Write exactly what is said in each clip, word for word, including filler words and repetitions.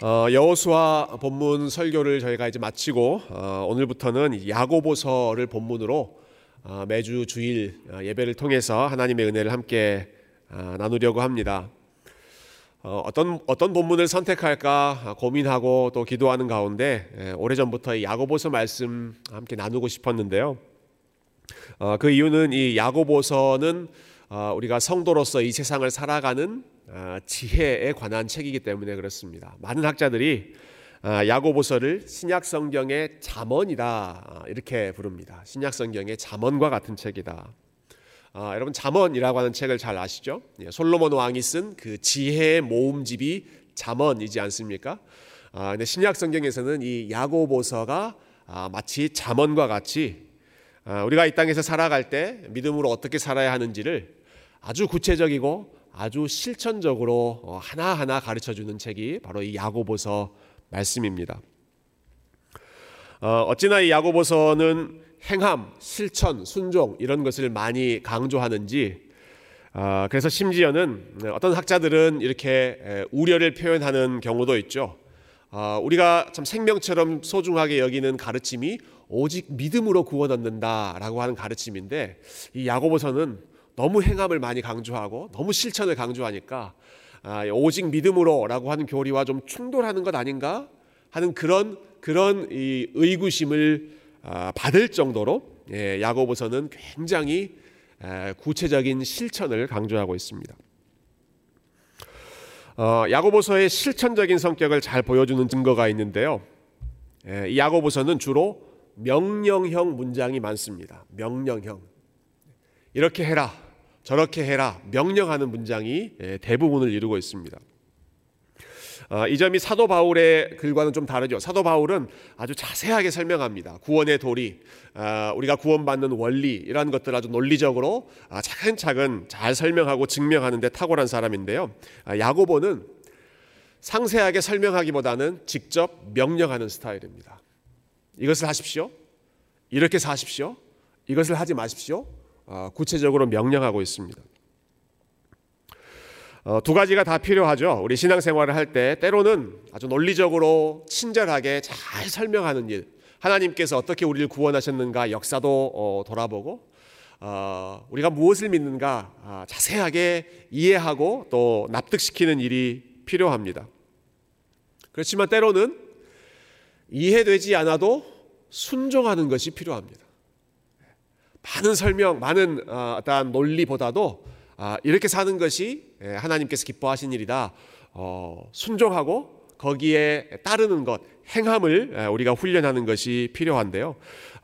어, 여호수아 본문 설교를 저희가 이제 마치고 어, 오늘부터는 야고보서를 본문으로 어, 매주 주일 예배를 통해서 하나님의 은혜를 함께 어, 나누려고 합니다. 어, 어떤 어떤 본문을 선택할까 고민하고 또 기도하는 가운데 예, 오래전부터 이 야고보서 말씀 함께 나누고 싶었는데요. 어, 그 이유는 이 야고보서는 어, 우리가 성도로서 이 세상을 살아가는 지혜에 관한 책이기 때문에 그렇습니다. 많은 학자들이 야고보서를 신약 성경의 잠언이다 이렇게 부릅니다. 신약 성경의 잠언과 같은 책이다. 아, 여러분 잠언이라고 하는 책을 잘 아시죠? 솔로몬 왕이 쓴 그 지혜의 모음집이 잠언이지 않습니까? 아, 근데 신약 성경에서는 이 야고보서가 아, 마치 잠언과 같이 아, 우리가 이 땅에서 살아갈 때 믿음으로 어떻게 살아야 하는지를 아주 구체적이고 아주 실천적으로 하나하나 가르쳐주는 책이 바로 이 야고보서 말씀입니다. 어, 어찌나 이 야고보서는 행함, 실천, 순종 이런 것을 많이 강조하는지 어, 그래서 심지어는 어떤 학자들은 이렇게 우려를 표현하는 경우도 있죠. 어, 우리가 참 생명처럼 소중하게 여기는 가르침이 오직 믿음으로 구원 얻는다라고 하는 가르침인데 이 야고보서는 너무 행함을 많이 강조하고 너무 실천을 강조하니까 아, 오직 믿음으로라고 하는 교리와 좀 충돌하는 것 아닌가 하는 그런 그런 이 의구심을 아, 받을 정도로 예, 야고보서는 굉장히 에, 구체적인 실천을 강조하고 있습니다. 어, 야고보서의 실천적인 성격을 잘 보여주는 증거가 있는데요. 예, 이 야고보서는 주로 명령형 문장이 많습니다. 명령형 이렇게 해라. 저렇게 해라 명령하는 문장이 대부분을 이루고 있습니다. 이 점이 사도 바울의 글과는 좀 다르죠. 사도 바울은 아주 자세하게 설명합니다. 구원의 도리, 우리가 구원받는 원리 이런 것들 아주 논리적으로 차근차근 잘 설명하고 증명하는 데 탁월한 사람인데요. 야고보는 상세하게 설명하기보다는 직접 명령하는 스타일입니다. 이것을 하십시오. 이렇게 사십시오. 이것을 하지 마십시오. 구체적으로 명령하고 있습니다. 두 가지가 다 필요하죠. 우리 신앙생활을 할 때 때로는 아주 논리적으로 친절하게 잘 설명하는 일, 하나님께서 어떻게 우리를 구원하셨는가 역사도 돌아보고 우리가 무엇을 믿는가 자세하게 이해하고 또 납득시키는 일이 필요합니다. 그렇지만 때로는 이해되지 않아도 순종하는 것이 필요합니다. 많은 설명, 많은 어떤 논리보다도 이렇게 사는 것이 하나님께서 기뻐하신 일이다. 순종하고 거기에 따르는 것, 행함을 우리가 훈련하는 것이 필요한데요.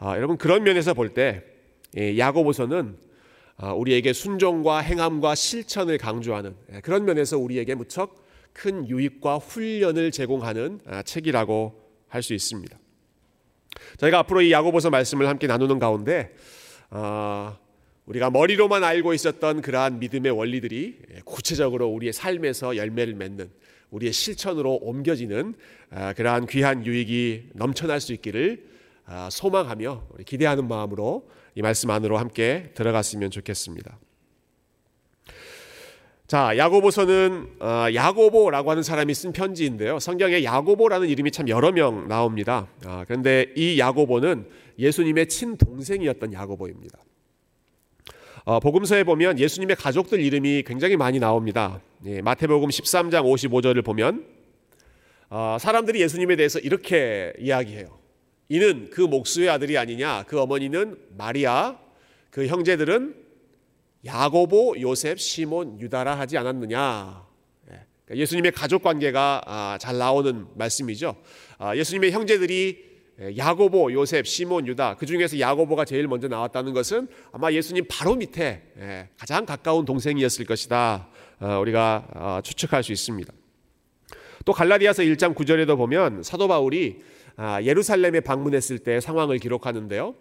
여러분 그런 면에서 볼 때 야고보서는 우리에게 순종과 행함과 실천을 강조하는 그런 면에서 우리에게 무척 큰 유익과 훈련을 제공하는 책이라고 할 수 있습니다. 저희가 앞으로 이 야고보서 말씀을 함께 나누는 가운데 어, 우리가 머리로만 알고 있었던 그러한 믿음의 원리들이 구체적으로 우리의 삶에서 열매를 맺는 우리의 실천으로 옮겨지는 어, 그러한 귀한 유익이 넘쳐날 수 있기를 어, 소망하며 우리 기대하는 마음으로 이 말씀 안으로 함께 들어갔으면 좋겠습니다. 자, 야고보서는 어, 야고보라고 하는 사람이 쓴 편지인데요. 성경에 야고보라는 이름이 참 여러 명 나옵니다. 어, 그런데 이 야고보는 예수님의 친동생이었던 야고보입니다. 어, 복음서에 보면 예수님의 가족들 이름이 굉장히 많이 나옵니다. 예, 마태복음 십삼 장 오십오 절을 보면 어, 사람들이 예수님에 대해서 이렇게 이야기해요. 이는 그 목수의 아들이 아니냐, 그 어머니는 마리아, 그 형제들은 야고보, 요셉, 시몬, 유다라 하지 않았느냐. 예수님의 가족관계가 잘 나오는 말씀이죠. 예수님의 형제들이 야고보, 요셉, 시몬, 유다 그 중에서 야고보가 제일 먼저 나왔다는 것은 아마 예수님 바로 밑에 가장 가까운 동생이었을 것이다 우리가 추측할 수 있습니다. 또 갈라디아서 일 장 구 절에도 보면 사도 바울이 예루살렘에 방문했을 때 상황을 기록하는데요.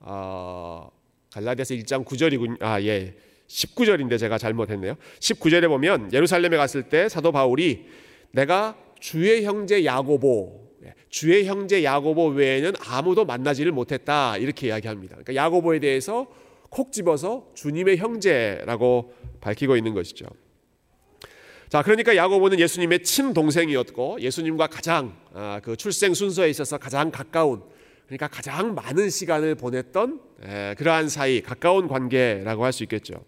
어... 갈라디아서 일 장 구 절이군요. 아, 예. 십구 절인데 제가 잘못했네요. 십구 절에 보면 예루살렘에 갔을 때 사도 바울이 내가 주의 형제 야고보, 주의 형제 야고보 외에는 아무도 만나지를 못했다. 이렇게 이야기합니다. 그러니까 야고보에 대해서 콕 집어서 주님의 형제라고 밝히고 있는 것이죠. 자, 그러니까 야고보는 예수님의 친동생이었고 예수님과 가장 아, 그 출생 순서에 있어서 가장 가까운, 그러니까 가장 많은 시간을 보냈던 에, 그러한 사이, 가까운 관계라고 할 수 있겠죠.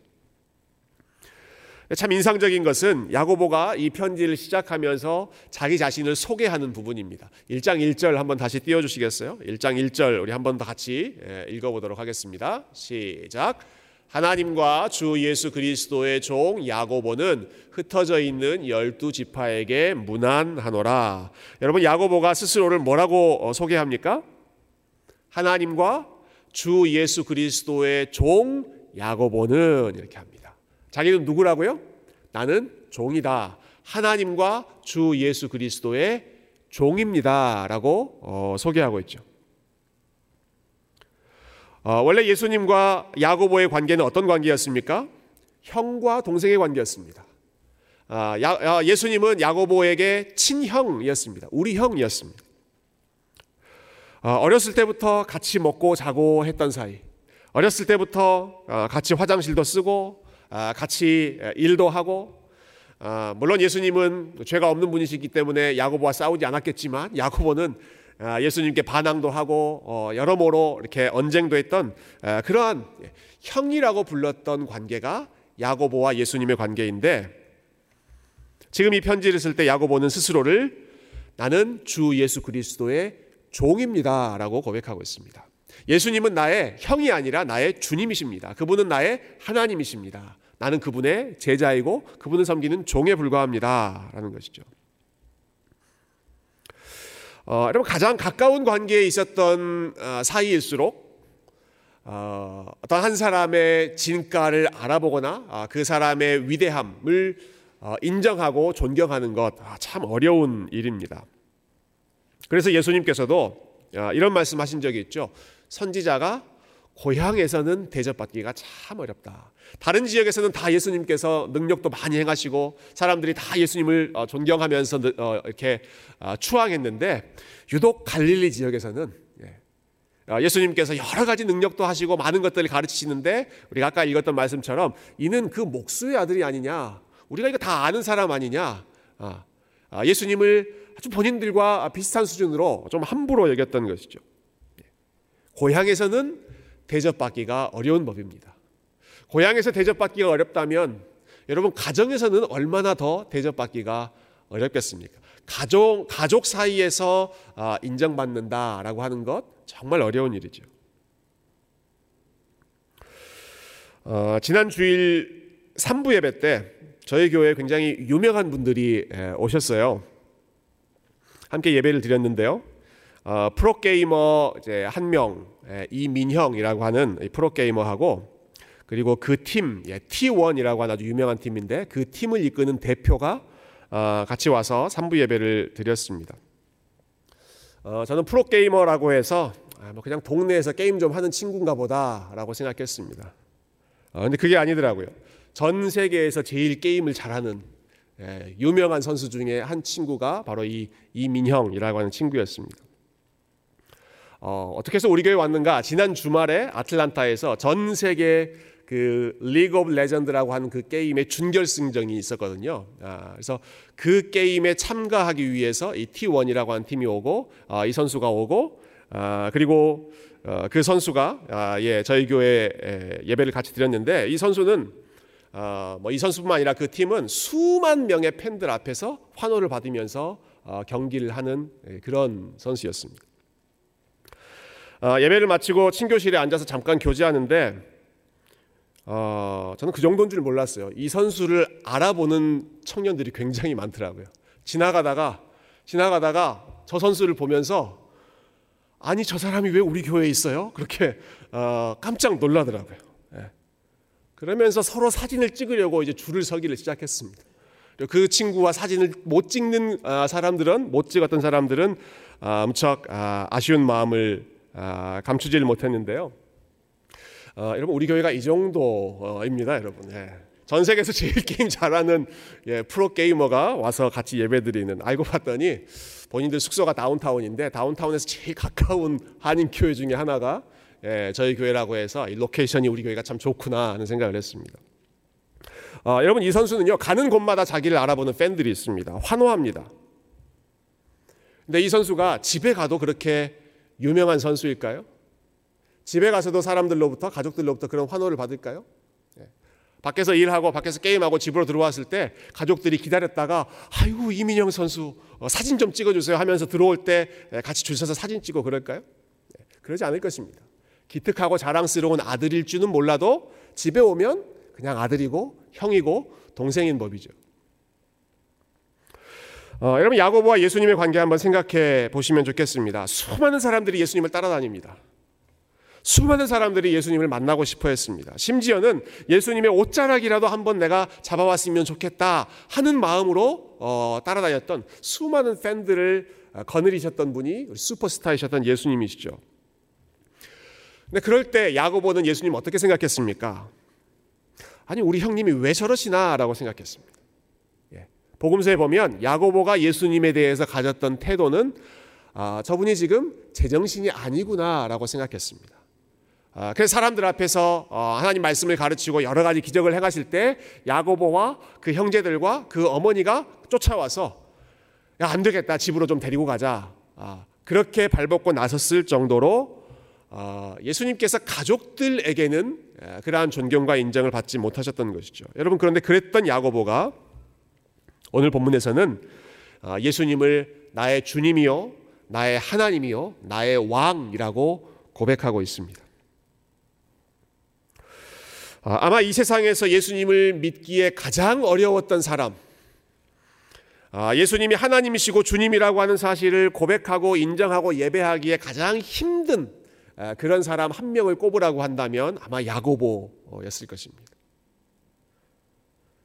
참 인상적인 것은 야고보가 이 편지를 시작하면서 자기 자신을 소개하는 부분입니다. 일 장 일 절 한번 다시 띄워주시겠어요? 일 장 일 절 우리 한번 다 같이 읽어보도록 하겠습니다. 시작! 하나님과 주 예수 그리스도의 종 야고보는 흩어져 있는 열두 지파에게 문안하노라. 여러분, 야고보가 스스로를 뭐라고 소개합니까? 하나님과 주 예수 그리스도의 종 야고보는, 이렇게 합니다. 자기는 누구라고요? 나는 종이다. 하나님과 주 예수 그리스도의 종입니다. 라고 어, 소개하고 있죠. 어, 원래 예수님과 야고보의 관계는 어떤 관계였습니까? 형과 동생의 관계였습니다. 아, 야, 야, 예수님은 야고보에게 친형이었습니다. 우리 형이었습니다. 어, 어렸을 때부터 같이 먹고 자고 했던 사이, 어렸을 때부터 어, 같이 화장실도 쓰고 같이 일도 하고, 물론 예수님은 죄가 없는 분이시기 때문에 야고보와 싸우지 않았겠지만 야고보는 예수님께 반항도 하고 여러모로 이렇게 언쟁도 했던 그러한 형이라고 불렀던 관계가 야고보와 예수님의 관계인데, 지금 이 편지를 쓸 때 야고보는 스스로를 나는 주 예수 그리스도의 종입니다 라고 고백하고 있습니다. 예수님은 나의 형이 아니라 나의 주님이십니다. 그분은 나의 하나님이십니다. 나는 그분의 제자이고 그분을 섬기는 종에 불과합니다. 라는 것이죠. 어, 여러분, 가장 가까운 관계에 있었던 어, 사이일수록 어, 어떤 한 사람의 진가를 알아보거나 어, 그 사람의 위대함을 어, 인정하고 존경하는 것, 아, 참 어려운 일입니다. 그래서 예수님께서도 어, 이런 말씀하신 적이 있죠. 선지자가 고향에서는 대접받기가 참 어렵다. 다른 지역에서는 다 예수님께서 능력도 많이 행하시고 사람들이 다 예수님을 존경하면서 이렇게 추앙했는데, 유독 갈릴리 지역에서는 예수님께서 여러 가지 능력도 하시고 많은 것들을 가르치시는데, 우리가 아까 읽었던 말씀처럼 이는 그 목수의 아들이 아니냐, 우리가 이거 다 아는 사람 아니냐, 예수님을 아주 본인들과 비슷한 수준으로 좀 함부로 여겼던 것이죠. 고향에서는 대접받기가 어려운 법입니다. 고향에서 대접받기가 어렵다면 여러분, 가정에서는 얼마나 더 대접받기가 어렵겠습니까? 가족, 가족 사이에서 인정받는다라고 하는 것, 정말 어려운 일이죠. 어, 지난 주일 삼부 예배 때 저희 교회에 굉장히 유명한 분들이 오셨어요. 함께 예배를 드렸는데요. 어, 프로게이머 이제 한 명, 예, 이민형이라고 하는 프로게이머하고, 그리고 그 팀, 예, 티 원이라고 하는 아주 유명한 팀인데 그 팀을 이끄는 대표가 어, 같이 와서 삼부 예배를 드렸습니다. 어, 저는 프로게이머라고 해서 아, 뭐 그냥 동네에서 게임 좀 하는 친구인가 보다라고 생각했습니다. 어, 근데 그게 아니더라고요. 전 세계에서 제일 게임을 잘하는 예, 유명한 선수 중에 한 친구가 바로 이 이민형이라고 하는 친구였습니다. 어, 어떻게 해서 우리 교회에 왔는가? 지난 주말에 아틀란타에서 전 세계 그 리그 오브 레전드라고 하는 그 게임의 준결승전이 있었거든요. 아, 그래서 그 게임에 참가하기 위해서 이 티 원이라고 하는 팀이 오고, 아, 이 선수가 오고, 아, 그리고 아, 그 선수가 아, 예, 저희 교회 예배를 같이 드렸는데, 이 선수는 아, 뭐 이 선수뿐만 아니라 그 팀은 수만 명의 팬들 앞에서 환호를 받으면서 아, 경기를 하는 그런 선수였습니다. 어, 예배를 마치고 친교실에 앉아서 잠깐 교제하는데, 어, 저는 그 정도인 줄 몰랐어요. 이 선수를 알아보는 청년들이 굉장히 많더라고요. 지나가다가 지나가다가 저 선수를 보면서 아니, 저 사람이 왜 우리 교회에 있어요? 그렇게 어, 깜짝 놀라더라고요. 예. 그러면서 서로 사진을 찍으려고 이제 줄을 서기를 시작했습니다. 그 친구와 사진을 못 찍는 아, 사람들은 못 찍었던 사람들은 아, 엄청 아, 아쉬운 마음을 아, 감추질 못했는데요. 아, 여러분, 우리 교회가 이 정도입니다. 여러분, 예. 전 세계에서 제일 게임 잘하는 예, 프로게이머가 와서 같이 예배드리는, 알고 봤더니 본인들 숙소가 다운타운인데 다운타운에서 제일 가까운 한인교회 중에 하나가 예, 저희 교회라고 해서 이 로케이션이 우리 교회가 참 좋구나 하는 생각을 했습니다. 아, 여러분 이 선수는요 가는 곳마다 자기를 알아보는 팬들이 있습니다. 환호합니다. 근데 이 선수가 집에 가도 그렇게 유명한 선수일까요? 집에 가서도 사람들로부터, 가족들로부터 그런 환호를 받을까요? 예. 밖에서 일하고 밖에서 게임하고 집으로 들어왔을 때 가족들이 기다렸다가 아이고 이민영 선수 어, 사진 좀 찍어주세요 하면서 들어올 때 예, 같이 줄 서서 사진 찍고 그럴까요? 예. 그러지 않을 것입니다. 기특하고 자랑스러운 아들일 줄은 몰라도 집에 오면 그냥 아들이고 형이고 동생인 법이죠. 어, 여러분 야고보와 예수님의 관계 한번 생각해 보시면 좋겠습니다. 수많은 사람들이 예수님을 따라다닙니다. 수많은 사람들이 예수님을 만나고 싶어 했습니다. 심지어는 예수님의 옷자락이라도 한번 내가 잡아왔으면 좋겠다 하는 마음으로 어, 따라다녔던 수많은 팬들을 거느리셨던 분이 슈퍼스타이셨던 예수님이시죠. 근데 그럴 때 야고보는 예수님 어떻게 생각했습니까? 아니 우리 형님이 왜 저러시나 라고 생각했습니다. 예. 복음서에 보면 야고보가 예수님에 대해서 가졌던 태도는 아, 저분이 지금 제정신이 아니구나 라고 생각했습니다. 아, 그래서 사람들 앞에서 어, 하나님 말씀을 가르치고 여러 가지 기적을 행하실 때 야고보와 그 형제들과 그 어머니가 쫓아와서 야, 안 되겠다 집으로 좀 데리고 가자 아, 그렇게 발벗고 나섰을 정도로 어, 예수님께서 가족들에게는 그러한 존경과 인정을 받지 못하셨던 것이죠. 여러분 그런데 그랬던 야고보가 오늘 본문에서는 예수님을 나의 주님이요 나의 하나님이요 나의 왕이라고 고백하고 있습니다. 아마 이 세상에서 예수님을 믿기에 가장 어려웠던 사람, 예수님이 하나님이시고 주님이라고 하는 사실을 고백하고 인정하고 예배하기에 가장 힘든 그런 사람 한 명을 꼽으라고 한다면 아마 야고보였을 것입니다.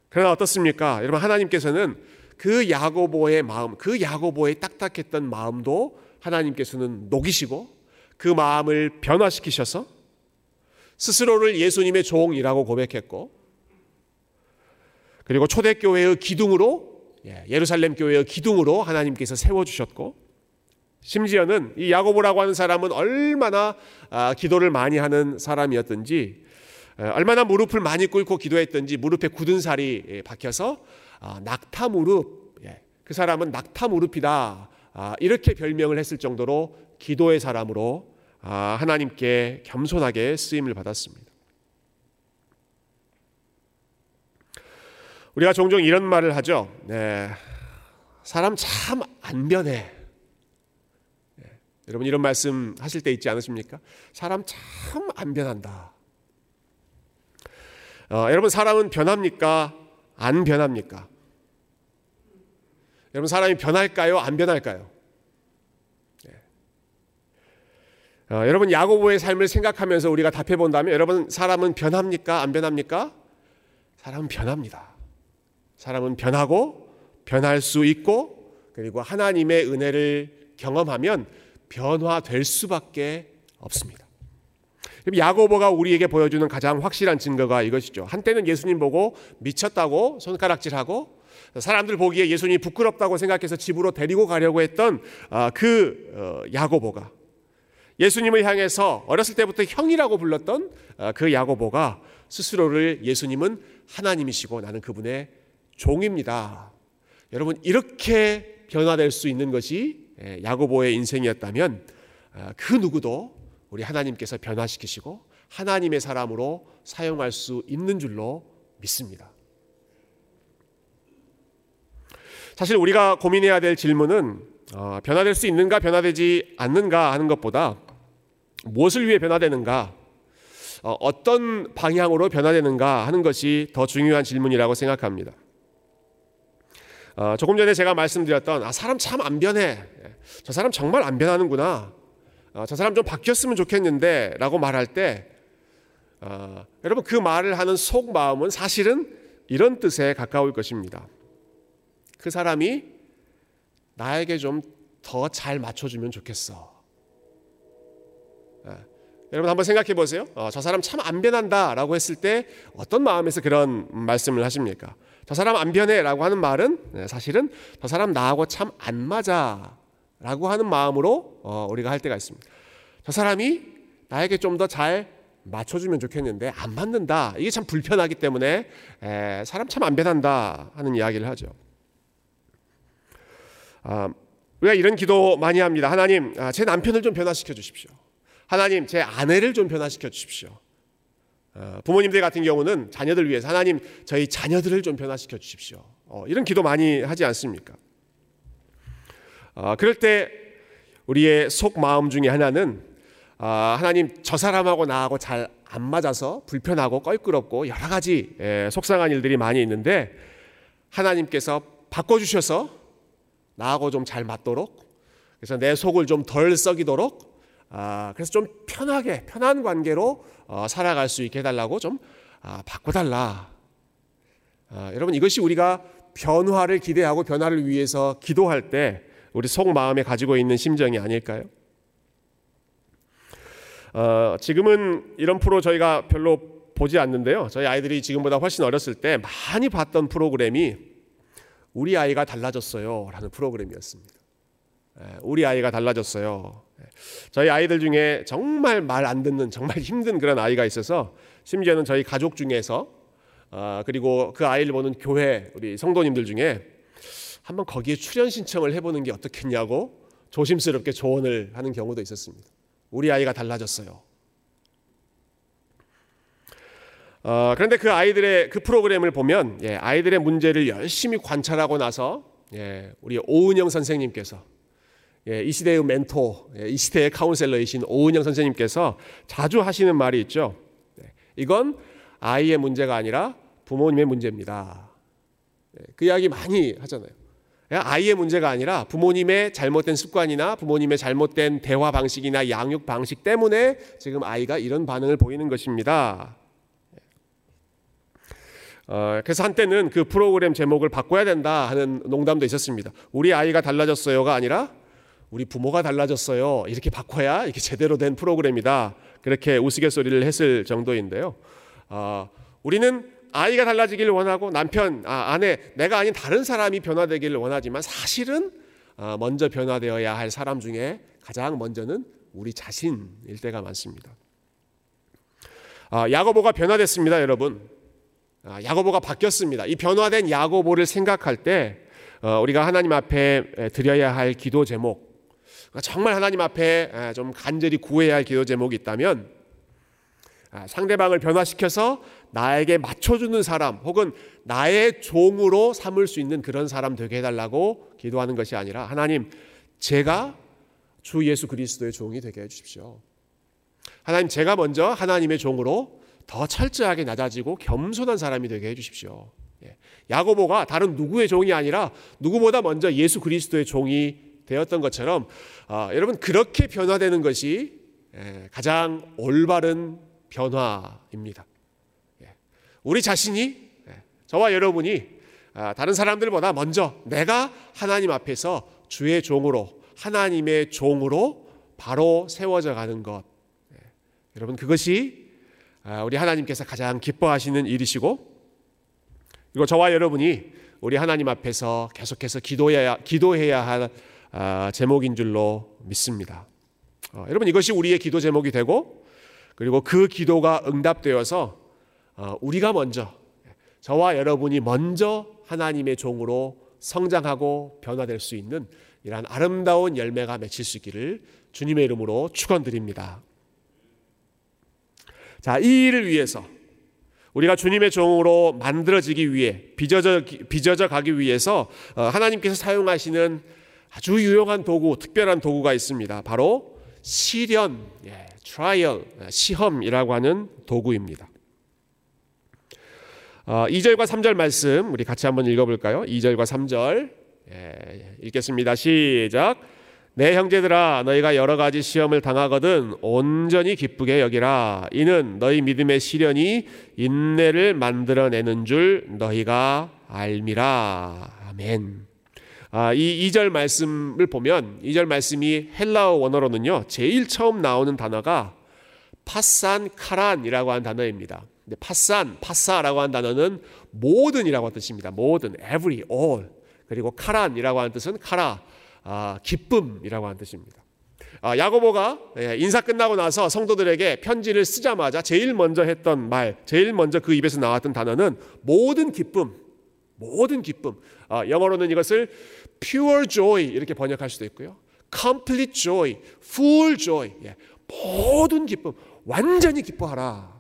그러나 어떻습니까? 여러분 하나님께서는 그 야고보의 마음, 그 야고보의 딱딱했던 마음도 하나님께서는 녹이시고 그 마음을 변화시키셔서 스스로를 예수님의 종이라고 고백했고 그리고 초대교회의 기둥으로 예루살렘 교회의 기둥으로 하나님께서 세워주셨고 심지어는 이 야고보라고 하는 사람은 얼마나 기도를 많이 하는 사람이었든지 얼마나 무릎을 많이 꿇고 기도했든지 무릎에 굳은 살이 박혀서 낙타무릎, 그 사람은 낙타무릎이다 이렇게 별명을 했을 정도로 기도의 사람으로 하나님께 겸손하게 쓰임을 받았습니다. 우리가 종종 이런 말을 하죠. 네, 사람 참 안 변해. 여러분 이런 말씀 하실 때 있지 않으십니까? 사람 참 안 변한다. 어, 여러분 사람은 변합니까? 안 변합니까? 여러분 사람이 변할까요? 안 변할까요? 예. 어, 여러분 야고보의 삶을 생각하면서 우리가 답해본다면 여러분 사람은 변합니까? 안 변합니까? 사람은 변합니다. 사람은 변하고 변할 수 있고 그리고 하나님의 은혜를 경험하면 변화될 수밖에 없습니다. 야고보가 우리에게 보여주는 가장 확실한 증거가 이것이죠. 한때는 예수님 보고 미쳤다고 손가락질하고 사람들 보기에 예수님이 부끄럽다고 생각해서 집으로 데리고 가려고 했던 그 야고보가 예수님을 향해서 어렸을 때부터 형이라고 불렀던 그 야고보가 스스로를 예수님은 하나님이시고 나는 그분의 종입니다. 여러분 이렇게 변화될 수 있는 것이 야고보의 인생이었다면 그 누구도 우리 하나님께서 변화시키시고 하나님의 사람으로 사용할 수 있는 줄로 믿습니다. 사실 우리가 고민해야 될 질문은 변화될 수 있는가 변화되지 않는가 하는 것보다 무엇을 위해 변화되는가 어떤 방향으로 변화되는가 하는 것이 더 중요한 질문이라고 생각합니다. 조금 전에 제가 말씀드렸던 아, 사람 참 안 변해 저 사람 정말 안 변하는구나 아, 저 사람 좀 바뀌었으면 좋겠는데 라고 말할 때 아, 여러분 그 말을 하는 속마음은 사실은 이런 뜻에 가까울 것입니다. 그 사람이 나에게 좀 더 잘 맞춰주면 좋겠어. 아, 여러분 한번 생각해 보세요. 어, 저 사람 참 안 변한다 라고 했을 때 어떤 마음에서 그런 말씀을 하십니까? 저 사람 안 변해 라고 하는 말은 사실은 저 사람 나하고 참 안 맞아 라고 하는 마음으로 우리가 할 때가 있습니다. 저 사람이 나에게 좀 더 잘 맞춰주면 좋겠는데 안 맞는다. 이게 참 불편하기 때문에 에, 사람 참 안 변한다 하는 이야기를 하죠. 아, 우리가 이런 기도 많이 합니다. 하나님, 아, 제 남편을 좀 변화시켜 주십시오. 하나님, 제 아내를 좀 변화시켜 주십시오. 아, 부모님들 같은 경우는 자녀들 위해서 하나님, 저희 자녀들을 좀 변화시켜 주십시오. 어, 이런 기도 많이 하지 않습니까? 아, 그럴 때 우리의 속마음 중에 하나는 아, 하나님, 저 사람하고 나하고 잘 안 맞아서 불편하고 껄끄럽고 여러 가지 에, 속상한 일들이 많이 있는데 하나님께서 바꿔주셔서 나하고 좀 잘 맞도록, 그래서 내 속을 좀 덜 썩이도록, 아, 그래서 좀 편하게 편한 관계로 어, 살아갈 수 있게 해달라고 좀 아, 바꿔달라. 아, 여러분, 이것이 우리가 변화를 기대하고 변화를 위해서 기도할 때 우리 속마음에 가지고 있는 심정이 아닐까요? 어, 지금은 이런 프로 저희가 별로 보지 않는데요, 저희 아이들이 지금보다 훨씬 어렸을 때 많이 봤던 프로그램이 우리 아이가 달라졌어요 라는 프로그램이었습니다. 에, 우리 아이가 달라졌어요. 저희 아이들 중에 정말 말 안 듣는 정말 힘든 그런 아이가 있어서 심지어는 저희 가족 중에서 어, 그리고 그 아이를 보는 교회 우리 성도님들 중에 한번 거기에 출연 신청을 해보는 게 어떻겠냐고 조심스럽게 조언을 하는 경우도 있었습니다. 우리 아이가 달라졌어요. 어, 그런데 그 아이들의 그 프로그램을 보면 예, 아이들의 문제를 열심히 관찰하고 나서 예, 우리 오은영 선생님께서 예, 이 시대의 멘토, 예, 이 시대의 카운셀러이신 오은영 선생님께서 자주 하시는 말이 있죠. 예, 이건 아이의 문제가 아니라 부모님의 문제입니다. 예, 그 이야기 많이 하잖아요. 아이의 문제가 아니라 부모님의 잘못된 습관이나 부모님의 잘못된 대화 방식이나 양육 방식 때문에 지금 아이가 이런 반응을 보이는 것입니다. 어, 그래서 한때는 그 프로그램 제목을 바꿔야 된다 하는 농담도 있었습니다. 우리 아이가 달라졌어요가 아니라 우리 부모가 달라졌어요. 이렇게 바꿔야 이렇게 제대로 된 프로그램이다. 그렇게 우스갯소리를 했을 정도인데요. 어, 우리는 아이가 달라지기를 원하고 남편, 아, 아내, 내가 아닌 다른 사람이 변화되기를 원하지만 사실은 먼저 변화되어야 할 사람 중에 가장 먼저는 우리 자신일 때가 많습니다. 아, 야고보가 변화됐습니다, 여러분. 아, 야고보가 바뀌었습니다. 이 변화된 야고보를 생각할 때 어, 우리가 하나님 앞에 드려야 할 기도 제목, 정말 하나님 앞에 좀 간절히 구해야 할 기도 제목이 있다면 상대방을 변화시켜서 나에게 맞춰주는 사람 혹은 나의 종으로 삼을 수 있는 그런 사람 되게 해달라고 기도하는 것이 아니라 하나님, 제가 주 예수 그리스도의 종이 되게 해주십시오. 하나님, 제가 먼저 하나님의 종으로 더 철저하게 낮아지고 겸손한 사람이 되게 해주십시오. 야고보가 다른 누구의 종이 아니라 누구보다 먼저 예수 그리스도의 종이 되었던 것처럼 어, 여러분, 그렇게 변화되는 것이 가장 올바른 변화입니다. 우리 자신이, 저와 여러분이 다른 사람들보다 먼저 내가 하나님 앞에서 주의 종으로, 하나님의 종으로 바로 세워져 가는 것, 여러분, 그것이 우리 하나님께서 가장 기뻐하시는 일이시고, 그리고 저와 여러분이 우리 하나님 앞에서 계속해서 기도해야, 기도해야 할 제목인 줄로 믿습니다. 여러분, 이것이 우리의 기도 제목이 되고, 그리고 그 기도가 응답되어서 우리가 먼저, 저와 여러분이 먼저 하나님의 종으로 성장하고 변화될 수 있는 이러한 아름다운 열매가 맺힐 수 있기를 주님의 이름으로 축원드립니다. 자, 이 일을 위해서 우리가 주님의 종으로 만들어지기 위해 빚어져, 빚어져 가기 위해서 하나님께서 사용하시는 아주 유용한 도구, 특별한 도구가 있습니다. 바로 시련, 예, 트라이얼, 시험이라고 하는 도구입니다. 어, 이 절과 삼 절 말씀 우리 같이 한번 읽어볼까요? 이 절과 삼 절 예, 읽겠습니다. 시작. 내 형제들아, 너희가 여러 가지 시험을 당하거든 온전히 기쁘게 여기라. 이는 너희 믿음의 시련이 인내를 만들어내는 줄 너희가 알미라. 아멘. 아, 이 이 절 말씀을 보면 이 절 말씀이 헬라어 원어로는요, 제일 처음 나오는 단어가 파산 카란이라고 하는 단어입니다. 근데 파산, 파사라고 하는 단어는 모든이라고 하는 뜻입니다. 모든, every, all. 그리고 카란이라고 하는 뜻은 카라, 아, 기쁨이라고 하는 뜻입니다. 야고보가 인사 끝나고 나서 성도들에게 편지를 쓰자마자 제일 먼저 했던 말, 제일 먼저 그 입에서 나왔던 단어는 모든 기쁨, 모든 기쁨. 영어로는 이것을 pure joy 이렇게 번역할 수도 있고요. complete joy, full joy. 모든 기쁨, 완전히 기뻐하라.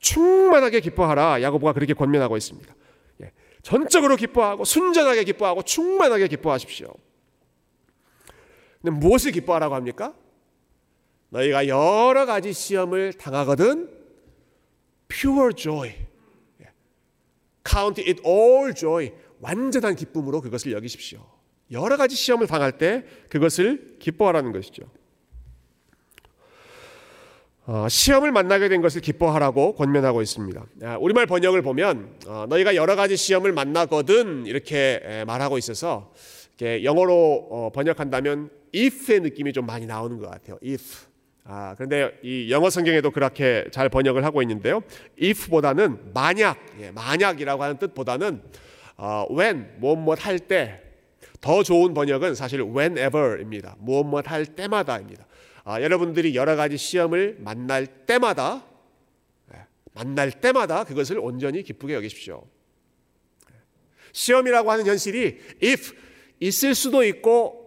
충만하게 기뻐하라. 야고보가 그렇게 권면하고 있습니다. 전적으로 기뻐하고 순전하게 기뻐하고 충만하게 기뻐하십시오. 근데 무엇을 기뻐하라고 합니까? 너희가 여러 가지 시험을 당하거든 pure joy, count it all joy, 완전한 기쁨으로 그것을 여기십시오. 여러 가지 시험을 당할 때 그것을 기뻐하라는 것이죠. 어, 시험을 만나게 된 것을 기뻐하라고 권면하고 있습니다. 아, 우리말 번역을 보면 어, 너희가 여러 가지 시험을 만나거든 이렇게 에, 말하고 있어서 이렇게 영어로 어, 번역한다면 if의 느낌이 좀 많이 나오는 것 같아요. if. 아, 그런데 이 영어 성경에도 그렇게 잘 번역을 하고 있는데요. if보다는 만약, 예, 만약이라고 하는 뜻보다는 어, when, 무엇무엇 할 때. 더 좋은 번역은 사실 whenever입니다. 무엇무엇 할 때마다입니다. 아, 여러분들이 여러 가지 시험을 만날 때마다, 만날 때마다 그것을 온전히 기쁘게 여기십시오. 시험이라고 하는 현실이 if, 있을 수도 있고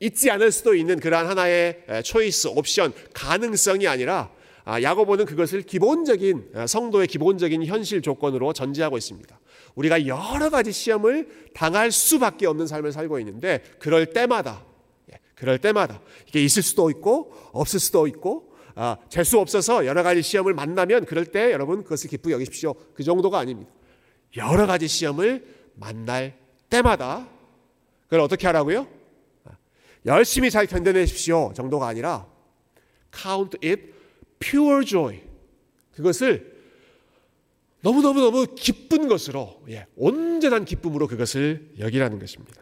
있지 않을 수도 있는 그러한 하나의 초이스, 옵션, 가능성이 아니라 야고보는 그것을 기본적인, 성도의 기본적인 현실 조건으로 전제하고 있습니다. 우리가 여러 가지 시험을 당할 수밖에 없는 삶을 살고 있는데 그럴 때마다, 그럴 때마다 이게 있을 수도 있고 없을 수도 있고 아, 재수 없어서 여러 가지 시험을 만나면 그럴 때 여러분 그것을 기쁘게 여기십시오. 그 정도가 아닙니다. 여러 가지 시험을 만날 때마다 그걸 어떻게 하라고요? 열심히 잘 견뎌내십시오 정도가 아니라 count it pure joy, 그것을 너무너무너무 기쁜 것으로, 예, 온전한 기쁨으로 그것을 여기라는 것입니다.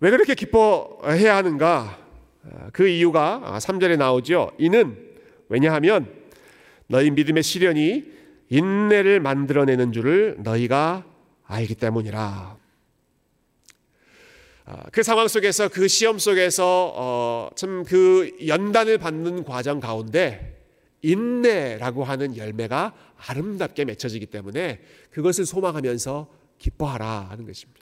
왜 그렇게 기뻐해야 하는가? 그 이유가 삼 절에 나오죠. 이는 왜냐하면 너희 믿음의 시련이 인내를 만들어내는 줄을 너희가 알기 때문이라. 그 상황 속에서, 그 시험 속에서 어, 참 그 연단을 받는 과정 가운데 인내라고 하는 열매가 아름답게 맺혀지기 때문에 그것을 소망하면서 기뻐하라 하는 것입니다.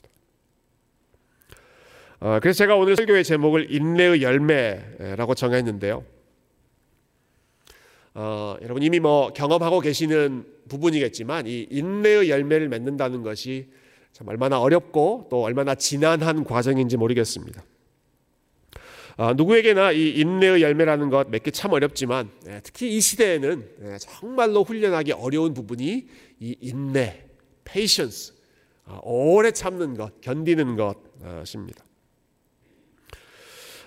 어, 그래서 제가 오늘 설교의 제목을 인내의 열매라고 정했는데요. 어, 여러분 이미 뭐 경험하고 계시는 부분이겠지만 이 인내의 열매를 맺는다는 것이 참 얼마나 어렵고 또 얼마나 지난한 과정인지 모르겠습니다. 어, 누구에게나 이 인내의 열매라는 것 맺기 참 어렵지만 예, 특히 이 시대에는 예, 정말로 훈련하기 어려운 부분이 이 인내, patience, 어, 오래 참는 것, 견디는 것입니다.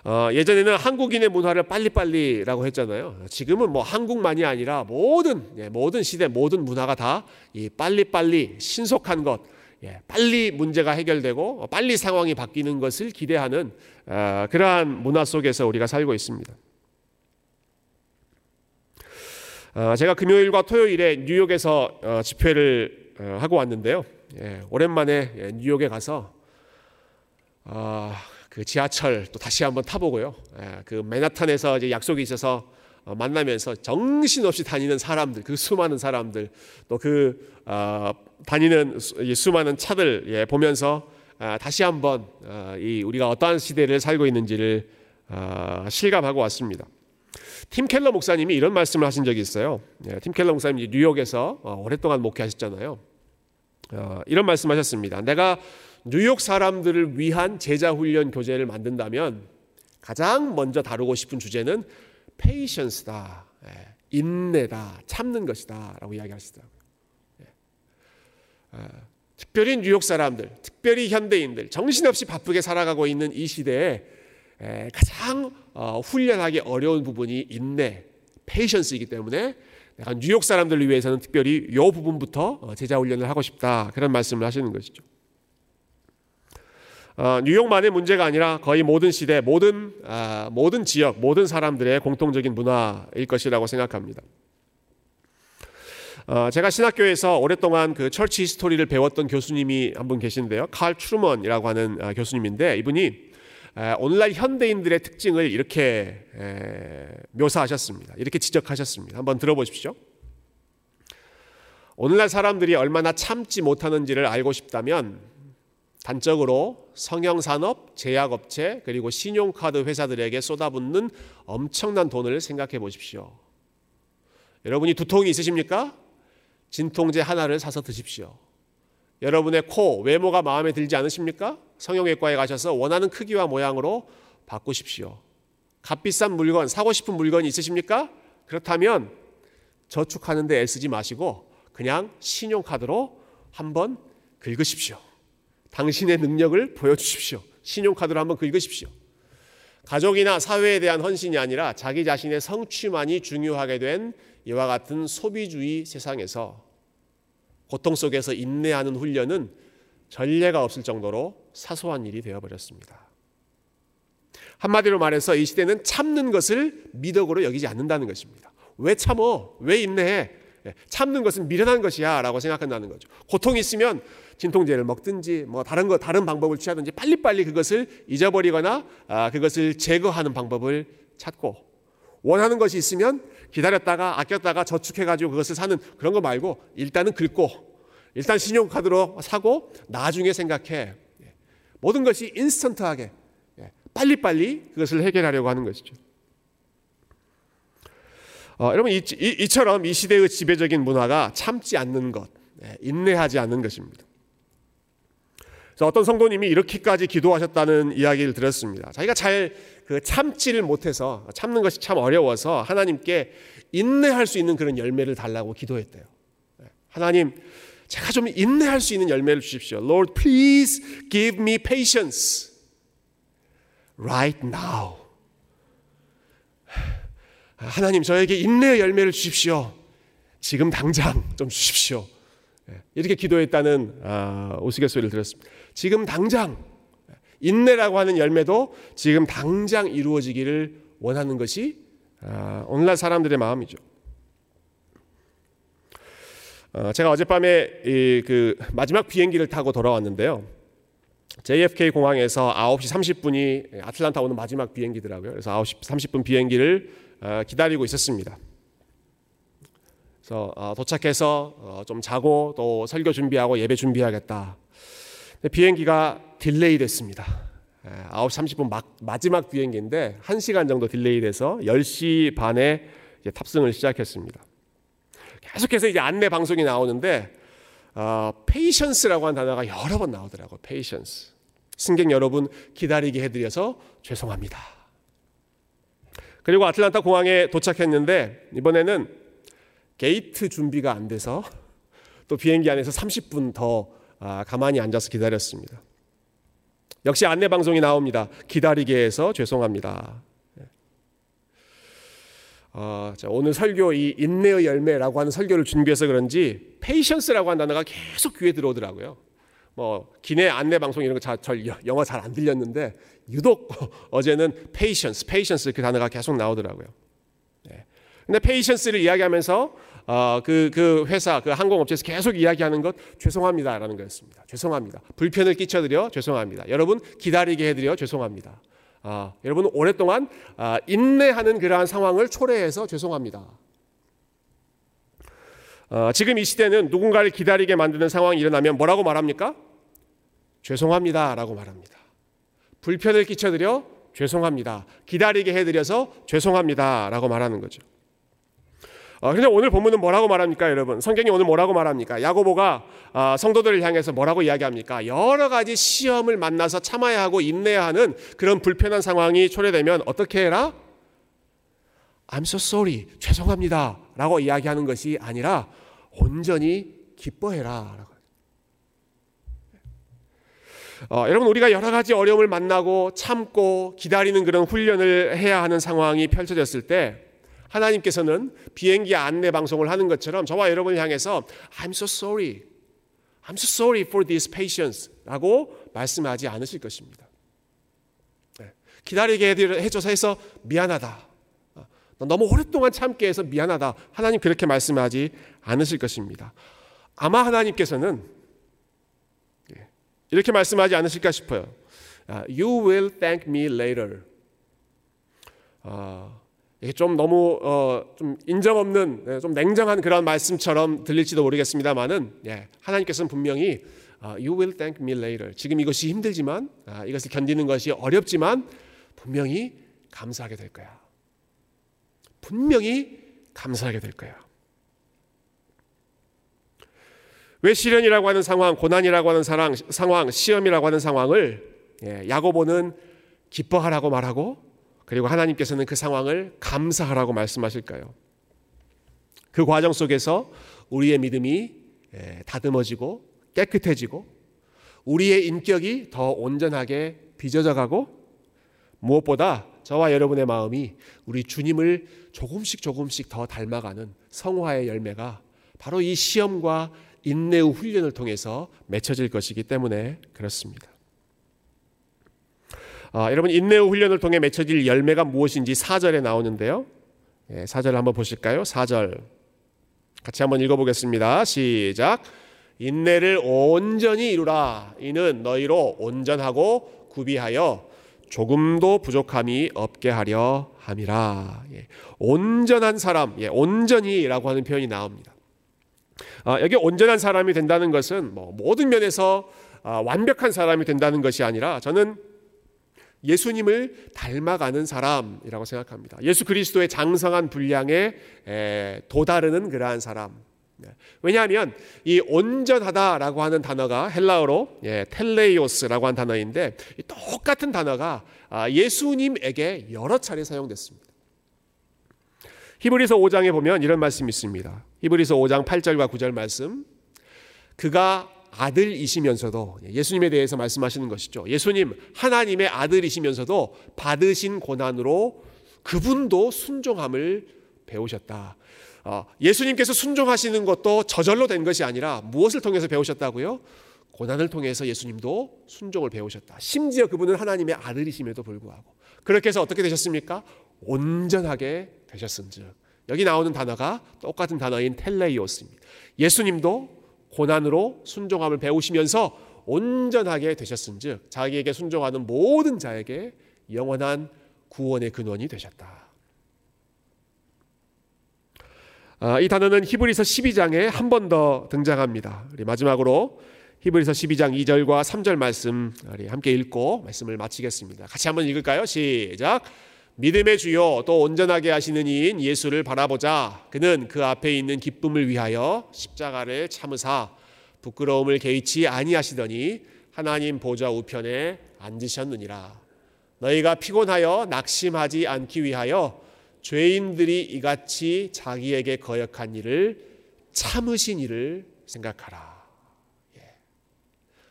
어, 예전에는 한국인의 문화를 빨리빨리라고 했잖아요. 지금은 뭐 한국만이 아니라 모든 예, 모든 시대 모든 문화가 다 이 빨리빨리 신속한 것, 예, 빨리 문제가 해결되고 빨리 상황이 바뀌는 것을 기대하는 어, 그러한 문화 속에서 우리가 살고 있습니다. 어, 제가 금요일과 토요일에 뉴욕에서 어, 집회를 어, 하고 왔는데요. 예, 오랜만에 예, 뉴욕에 가서 어, 그 지하철 또 다시 한번 타보고요. 예, 그 맨하탄에서 이제 약속이 있어서 어, 만나면서 정신없이 다니는 사람들, 그 수많은 사람들, 또 그 어, 다니는 수, 이 수많은 차들 예, 보면서 어, 다시 한번 어, 이 우리가 어떠한 시대를 살고 있는지를 어, 실감하고 왔습니다. 팀 켈러 목사님이 이런 말씀을 하신 적이 있어요. 예, 팀 켈러 목사님이 뉴욕에서 어, 오랫동안 목회하셨잖아요. 어, 이런 말씀하셨습니다. 내가 뉴욕 사람들을 위한 제자훈련 교재를 만든다면 가장 먼저 다루고 싶은 주제는 페이션스다, 인내다, 참는 것이다 라고 이야기하시더라고요. 특별히 뉴욕 사람들, 특별히 현대인들, 정신없이 바쁘게 살아가고 있는 이 시대에 가장 훈련하기 어려운 부분이 인내, 페이션스이기 때문에 내가 뉴욕 사람들을 위해서는 특별히 이 부분부터 제자훈련을 하고 싶다, 그런 말씀을 하시는 것이죠. 어, 뉴욕만의 문제가 아니라 거의 모든 시대, 모든, 어, 모든 지역, 모든 사람들의 공통적인 문화일 것이라고 생각합니다. 어, 제가 신학교에서 오랫동안 그 철치 히스토리를 배웠던 교수님이 한 분 계신데요. 칼 트루먼이라고 하는 어, 교수님인데 이분이 오늘날 현대인들의 특징을 이렇게 묘사하셨습니다. 이렇게 지적하셨습니다. 한번 들어보십시오. 오늘날 사람들이 얼마나 참지 못하는지를 알고 싶다면 단적으로 성형산업, 제약업체, 그리고 신용카드 회사들에게 쏟아붓는 엄청난 돈을 생각해 보십시오. 여러분이 두통이 있으십니까? 진통제 하나를 사서 드십시오. 여러분의 코, 외모가 마음에 들지 않으십니까? 성형외과에 가셔서 원하는 크기와 모양으로 바꾸십시오. 값비싼 물건, 사고 싶은 물건이 있으십니까? 그렇다면 저축하는 데 애쓰지 마시고 그냥 신용카드로 한번 긁으십시오. 당신의 능력을 보여주십시오. 신용카드로 한번 긁으십시오. 가족이나 사회에 대한 헌신이 아니라 자기 자신의 성취만이 중요하게 된 이와 같은 소비주의 세상에서 고통 속에서 인내하는 훈련은 전례가 없을 정도로 사소한 일이 되어버렸습니다. 한마디로 말해서 이 시대는 참는 것을 미덕으로 여기지 않는다는 것입니다. 왜 참어? 왜 인내해? 참는 것은 미련한 것이야 라고 생각한다는 거죠. 고통이 있으면 진통제를 먹든지 뭐 다른 거, 다른 방법을 취하든지 빨리빨리 그것을 잊어버리거나 아, 그것을 제거하는 방법을 찾고, 원하는 것이 있으면 기다렸다가 아꼈다가 저축해가지고 그것을 사는 그런 거 말고 일단은 긁고 일단 신용카드로 사고 나중에 생각해. 모든 것이 인스턴트하게 빨리빨리 그것을 해결하려고 하는 것이죠. 어, 여러분 이, 이, 이처럼 이 시대의 지배적인 문화가 참지 않는 것, 인내하지 않는 것입니다. 그래서 어떤 성도님이 이렇게까지 기도하셨다는 이야기를 들었습니다. 자기가 잘 그 참지를 못해서, 참는 것이 참 어려워서 하나님께 인내할 수 있는 그런 열매를 달라고 기도했대요. 하나님, 제가 좀 인내할 수 있는 열매를 주십시오. Lord, please give me patience right now. 하나님, 저에게 인내의 열매를 주십시오. 지금 당장 좀 주십시오. 이렇게 기도했다는 우스갯소리를 들었습니다. 지금 당장, 인내라고 하는 열매도 지금 당장 이루어지기를 원하는 것이 오늘날 사람들의 마음이죠. 제가 어젯밤에 이 그 마지막 비행기를 타고 돌아왔는데요, 제이에프케이 공항에서 아홉 시 삼십 분이 아틀란타 오는 마지막 비행기더라고요. 그래서 아홉 시 삼십 분 비행기를 기다리고 있었습니다. 그래서 도착해서 좀 자고 또 설교 준비하고 예배 준비하겠다. 비행기가 딜레이 됐습니다. 아홉 시 삼십 분 막, 마지막 비행기인데 한 시간 정도 딜레이 돼서 열 시 반에 이제 탑승을 시작했습니다. 계속해서 이제 안내 방송이 나오는데 어, patience라고 하는 단어가 여러 번 나오더라고요. patience. 승객 여러분 기다리게 해드려서 죄송합니다. 그리고 아틀란타 공항에 도착했는데 이번에는 게이트 준비가 안 돼서 또 비행기 안에서 삼십 분 더 아, 가만히 앉아서 기다렸습니다. 역시 안내 방송이 나옵니다. 기다리게 해서 죄송합니다. 어, 자, 오늘 설교 이 인내의 열매라고 하는 설교를 준비해서 그런지 patience라고 하는 단어가 계속 귀에 들어오더라고요. 뭐 기내 안내 방송 이런 거 자, 저 영어 잘 안 들렸는데 유독 어제는 patience, patience 그 단어가 계속 나오더라고요. 네. 근데 patience를 이야기하면서 어, 그, 그 회사, 그 항공업체에서 계속 이야기하는 것 죄송합니다라는 거였습니다. 죄송합니다. 불편을 끼쳐드려 죄송합니다. 여러분 기다리게 해드려 죄송합니다. 아, 여러분 오랫동안 아, 인내하는 그러한 상황을 초래해서 죄송합니다. 아, 지금 이 시대는 누군가를 기다리게 만드는 상황이 일어나면 뭐라고 말합니까? 죄송합니다라고 말합니다. 불편을 끼쳐드려 죄송합니다. 기다리게 해드려서 죄송합니다라고 말하는 거죠. 어, 그런데 오늘 본문은 뭐라고 말합니까? 여러분 성경이 오늘 뭐라고 말합니까? 야고보가 어, 성도들을 향해서 뭐라고 이야기합니까? 여러 가지 시험을 만나서 참아야 하고 인내해야 하는 그런 불편한 상황이 초래되면 어떻게 해라? I'm so sorry, 죄송합니다 라고 이야기하는 것이 아니라 온전히 기뻐해라. 어, 여러분 우리가 여러 가지 어려움을 만나고 참고 기다리는 그런 훈련을 해야 하는 상황이 펼쳐졌을 때 하나님께서는 비행기 안내 방송을 하는 것처럼 저와 여러분을 향해서 I'm so sorry, I'm so sorry for this patience 라고 말씀하지 않으실 것입니다. 기다리게 해줘서 해서 미안하다, 너무 오랫동안 참게 해서 미안하다, 하나님 그렇게 말씀하지 않으실 것입니다. 아마 하나님께서는 이렇게 말씀하지 않으실까 싶어요. You will thank me later. 어, 이게 좀 너무 어, 좀 인정 없는 좀 냉정한 그런 말씀처럼 들릴지도 모르겠습니다만은 예, 하나님께서는 분명히 어, You will thank me later. 지금 이것이 힘들지만 아, 이것을 견디는 것이 어렵지만 분명히 감사하게 될 거야. 분명히 감사하게 될 거야. 왜 시련이라고 하는 상황, 고난이라고 하는 사랑, 상황, 시험이라고 하는 상황을 예, 야고보는 기뻐하라고 말하고 그리고 하나님께서는 그 상황을 감사하라고 말씀하실까요? 그 과정 속에서 우리의 믿음이 예, 다듬어지고 깨끗해지고 우리의 인격이 더 온전하게 빚어져가고 무엇보다 저와 여러분의 마음이 우리 주님을 조금씩 조금씩 더 닮아가는 성화의 열매가 바로 이 시험과 인내의 훈련을 통해서 맺혀질 것이기 때문에 그렇습니다. 아, 여러분 인내의 훈련을 통해 맺혀질 열매가 무엇인지 사 절에 나오는데요. 예, 사 절을 한번 보실까요? 사 절 같이 한번 읽어보겠습니다. 시작. 인내를 온전히 이루라. 이는 너희로 온전하고 구비하여 조금도 부족함이 없게 하려 함이라. 예, 온전한 사람, 예, 온전히라고 하는 표현이 나옵니다. 아, 여기 온전한 사람이 된다는 것은 뭐 모든 면에서 아, 완벽한 사람이 된다는 것이 아니라 저는 예수님을 닮아가는 사람이라고 생각합니다. 예수 그리스도의 장성한 분량에 에, 도다르는 그러한 사람. 왜냐하면 이 온전하다라고 하는 단어가 헬라어로 예, 텔레이오스라고 하는 단어인데 똑같은 단어가 아, 예수님에게 여러 차례 사용됐습니다. 히브리서 오 장에 보면 이런 말씀이 있습니다. 히브리서 오 장 팔 절과 구 절 말씀. 그가 아들이시면서도 예수님에 대해서 말씀하시는 것이죠. 예수님 하나님의 아들이시면서도 받으신 고난으로 그분도 순종함을 배우셨다. 어, 예수님께서 순종하시는 것도 저절로 된 것이 아니라 무엇을 통해서 배우셨다고요? 고난을 통해서 예수님도 순종을 배우셨다. 심지어 그분은 하나님의 아들이심에도 불구하고 그렇게 해서 어떻게 되셨습니까? 온전하게 되셨은즉. 여기 나오는 단어가 똑같은 단어인 텔레이오스입니다. 예수님도 고난으로 순종함을 배우시면서 온전하게 되셨은즉 자기에게 순종하는 모든 자에게 영원한 구원의 근원이 되셨다. 아, 이 단어는 히브리서 십이 장에 한 번 더 등장합니다. 우리 마지막으로 히브리서 십이 장 이 절과 삼 절 말씀 우리 함께 읽고 말씀을 마치겠습니다. 같이 한번 읽을까요? 시작. 믿음의 주요 또 온전하게 하시는 이인 예수를 바라보자. 그는 그 앞에 있는 기쁨을 위하여 십자가를 참으사 부끄러움을 개의치 아니하시더니 하나님 보좌 우편에 앉으셨느니라. 너희가 피곤하여 낙심하지 않기 위하여 죄인들이 이같이 자기에게 거역한 일을 참으신 이를 생각하라. 예.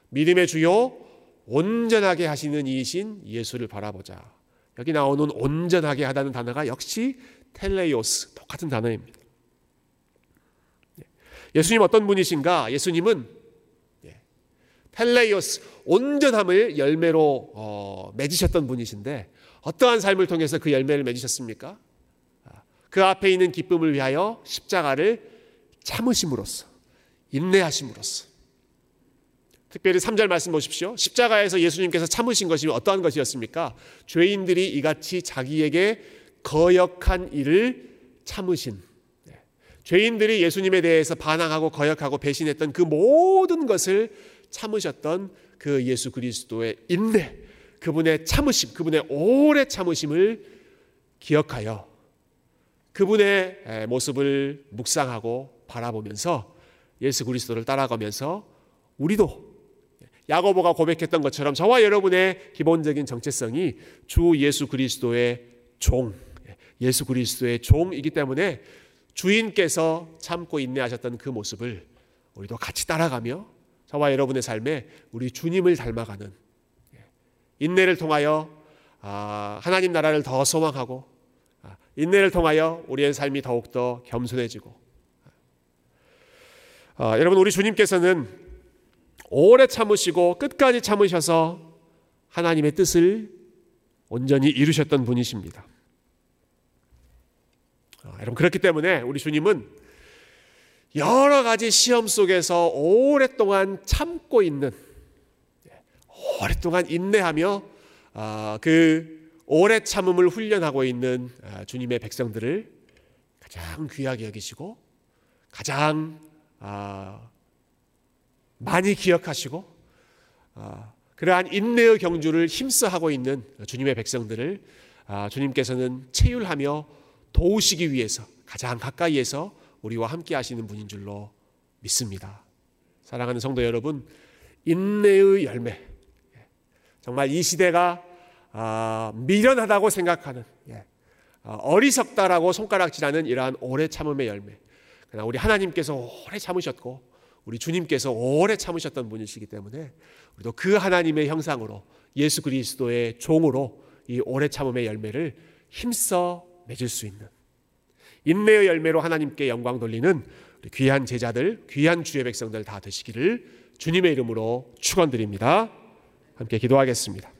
믿음의 주요 온전하게 하시는 이이신 예수를 바라보자. 여기 나오는 온전하게 하다는 단어가 역시 텔레이오스, 똑같은 단어입니다. 예수님 어떤 분이신가? 예수님은 텔레이오스, 온전함을 열매로 어, 맺으셨던 분이신데 어떠한 삶을 통해서 그 열매를 맺으셨습니까? 그 앞에 있는 기쁨을 위하여 십자가를 참으심으로써, 인내하심으로써. 특별히 삼 절 말씀 보십시오. 십자가에서 예수님께서 참으신 것이 어떠한 것이었습니까? 죄인들이 이같이 자기에게 거역한 일을 참으신. 네. 죄인들이 예수님에 대해서 반항하고 거역하고 배신했던 그 모든 것을 참으셨던 그 예수 그리스도의 인내, 그분의 참으심, 그분의 오래 참으심을 기억하여 그분의 모습을 묵상하고 바라보면서 예수 그리스도를 따라가면서 우리도 야고보가 고백했던 것처럼 저와 여러분의 기본적인 정체성이 주 예수 그리스도의 종, 예수 그리스도의 종이기 때문에 주인께서 참고 인내하셨던 그 모습을 우리도 같이 따라가며 저와 여러분의 삶에 우리 주님을 닮아가는 인내를 통하여 하나님 나라를 더 소망하고 인내를 통하여 우리의 삶이 더욱더 겸손해지고 여러분 우리 주님께서는 오래 참으시고 끝까지 참으셔서 하나님의 뜻을 온전히 이루셨던 분이십니다. 아, 여러분 그렇기 때문에 우리 주님은 여러 가지 시험 속에서 오랫동안 참고 있는 오랫동안 인내하며 그 오래 참음을 훈련하고 있는 주님의 백성들을 가장 귀하게 여기시고 가장 많이 기억하시고 그러한 인내의 경주를 힘써하고 있는 주님의 백성들을 주님께서는 체휼하며 도우시기 위해서 가장 가까이에서 우리와 함께 하시는 분인 줄로 믿습니다. 사랑하는 성도 여러분, 인내의 열매, 정말 이 시대가 미련하다고 생각하는, 어리석다라고 손가락질하는 이러한 오래 참음의 열매, 그러나 우리 하나님께서 오래 참으셨고 우리 주님께서 오래 참으셨던 분이시기 때문에 우리도 그 하나님의 형상으로 예수 그리스도의 종으로 이 오래 참음의 열매를 힘써 맺을 수 있는, 인내의 열매로 하나님께 영광 돌리는 우리 귀한 제자들, 귀한 주의 백성들 다 되시기를 주님의 이름으로 축원드립니다. 함께 기도하겠습니다.